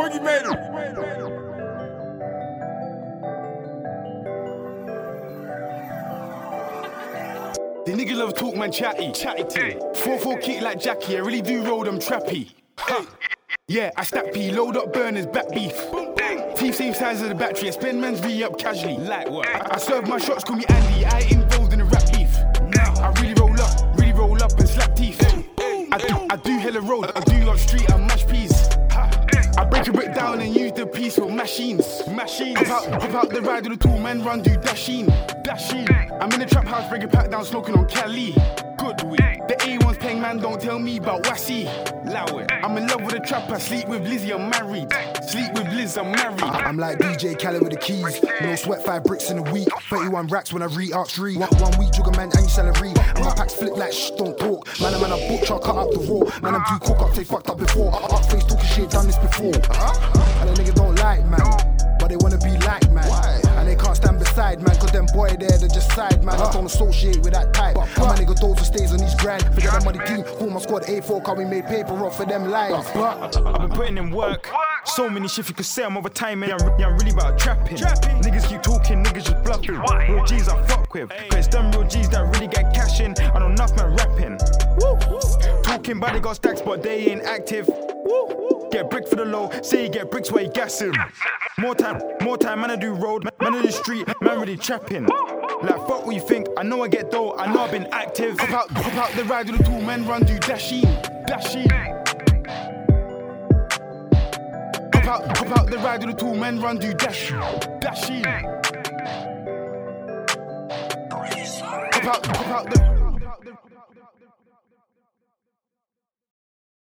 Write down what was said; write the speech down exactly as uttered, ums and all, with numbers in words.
Boogie made him. The nigga love talk, man, chatty. Chatty to four four kick like Jackie, I really do roll them trappy. Huh. Yeah, I stack P, load up burners, back beef. Team same size as the battery, I spend man's V-up casually. Like what? I, I serve my shots, call me Andy, I ain't involved in the rap beef. Now I really roll up, really roll up and slap teeth. I do, I do hella road, I do lot street, I mash peas. I break a brick down and use the piece with machines. Machines. Hop out, hop out the ride with the tool, man run, do dashing. Dashing. I'm in the trap house, break a pack down, smoking on Cali. Good weed. The A one's paying, man, don't tell me about Wassy. Lowit. I'm in love with a trapper, sleep with Lizzie, I'm married. Sleep with Liz, I'm married. I- I'm like D J Khaled with the keys. No sweat, five bricks in a week. thirty-one racks when I re-arc three. One, one week, jugger man, and salary. And my packs flip like shh, don't talk. Man, I'm man, I butcher, cut up the raw. Man, I'm too cook up, they fucked up before. I- up face talking shit, done this before. Uh-huh. And the niggas don't like, man. But they wanna be like, man. Why? And they can't stand beside, man. Cause them boy there, they're just side, man. Uh-huh. I don't associate with that type. But, but, and my nigga Dozer stays on his grind. Forget the money team, call my squad A four, cause we made paper off for them lines. But, but, I've been putting in work. So many shit you could say, I'm over time, man. Yeah, I'm, yeah, I'm really about trapping. trapping. Niggas keep talking, niggas just bluffing. Why? Real G's I fuck with. Ay. Cause it's them real G's that really get cash in. I know enough, man, rapping. Woo. Woo. Talking, but they got stacks, but they ain't active. Woo. Woo. Get brick for the low, say you get bricks where you gas him. More time, more time, man, I do road, man, I do street, man, really trapping. Like, fuck what you think, I know I get dough, I know I've been active. Pop out, pop out the ride with the tool, man, run, do dashing, dashing. Pop out, pop out the ride with the tool, man, run, do dash, dashing. Pop out, pop out the...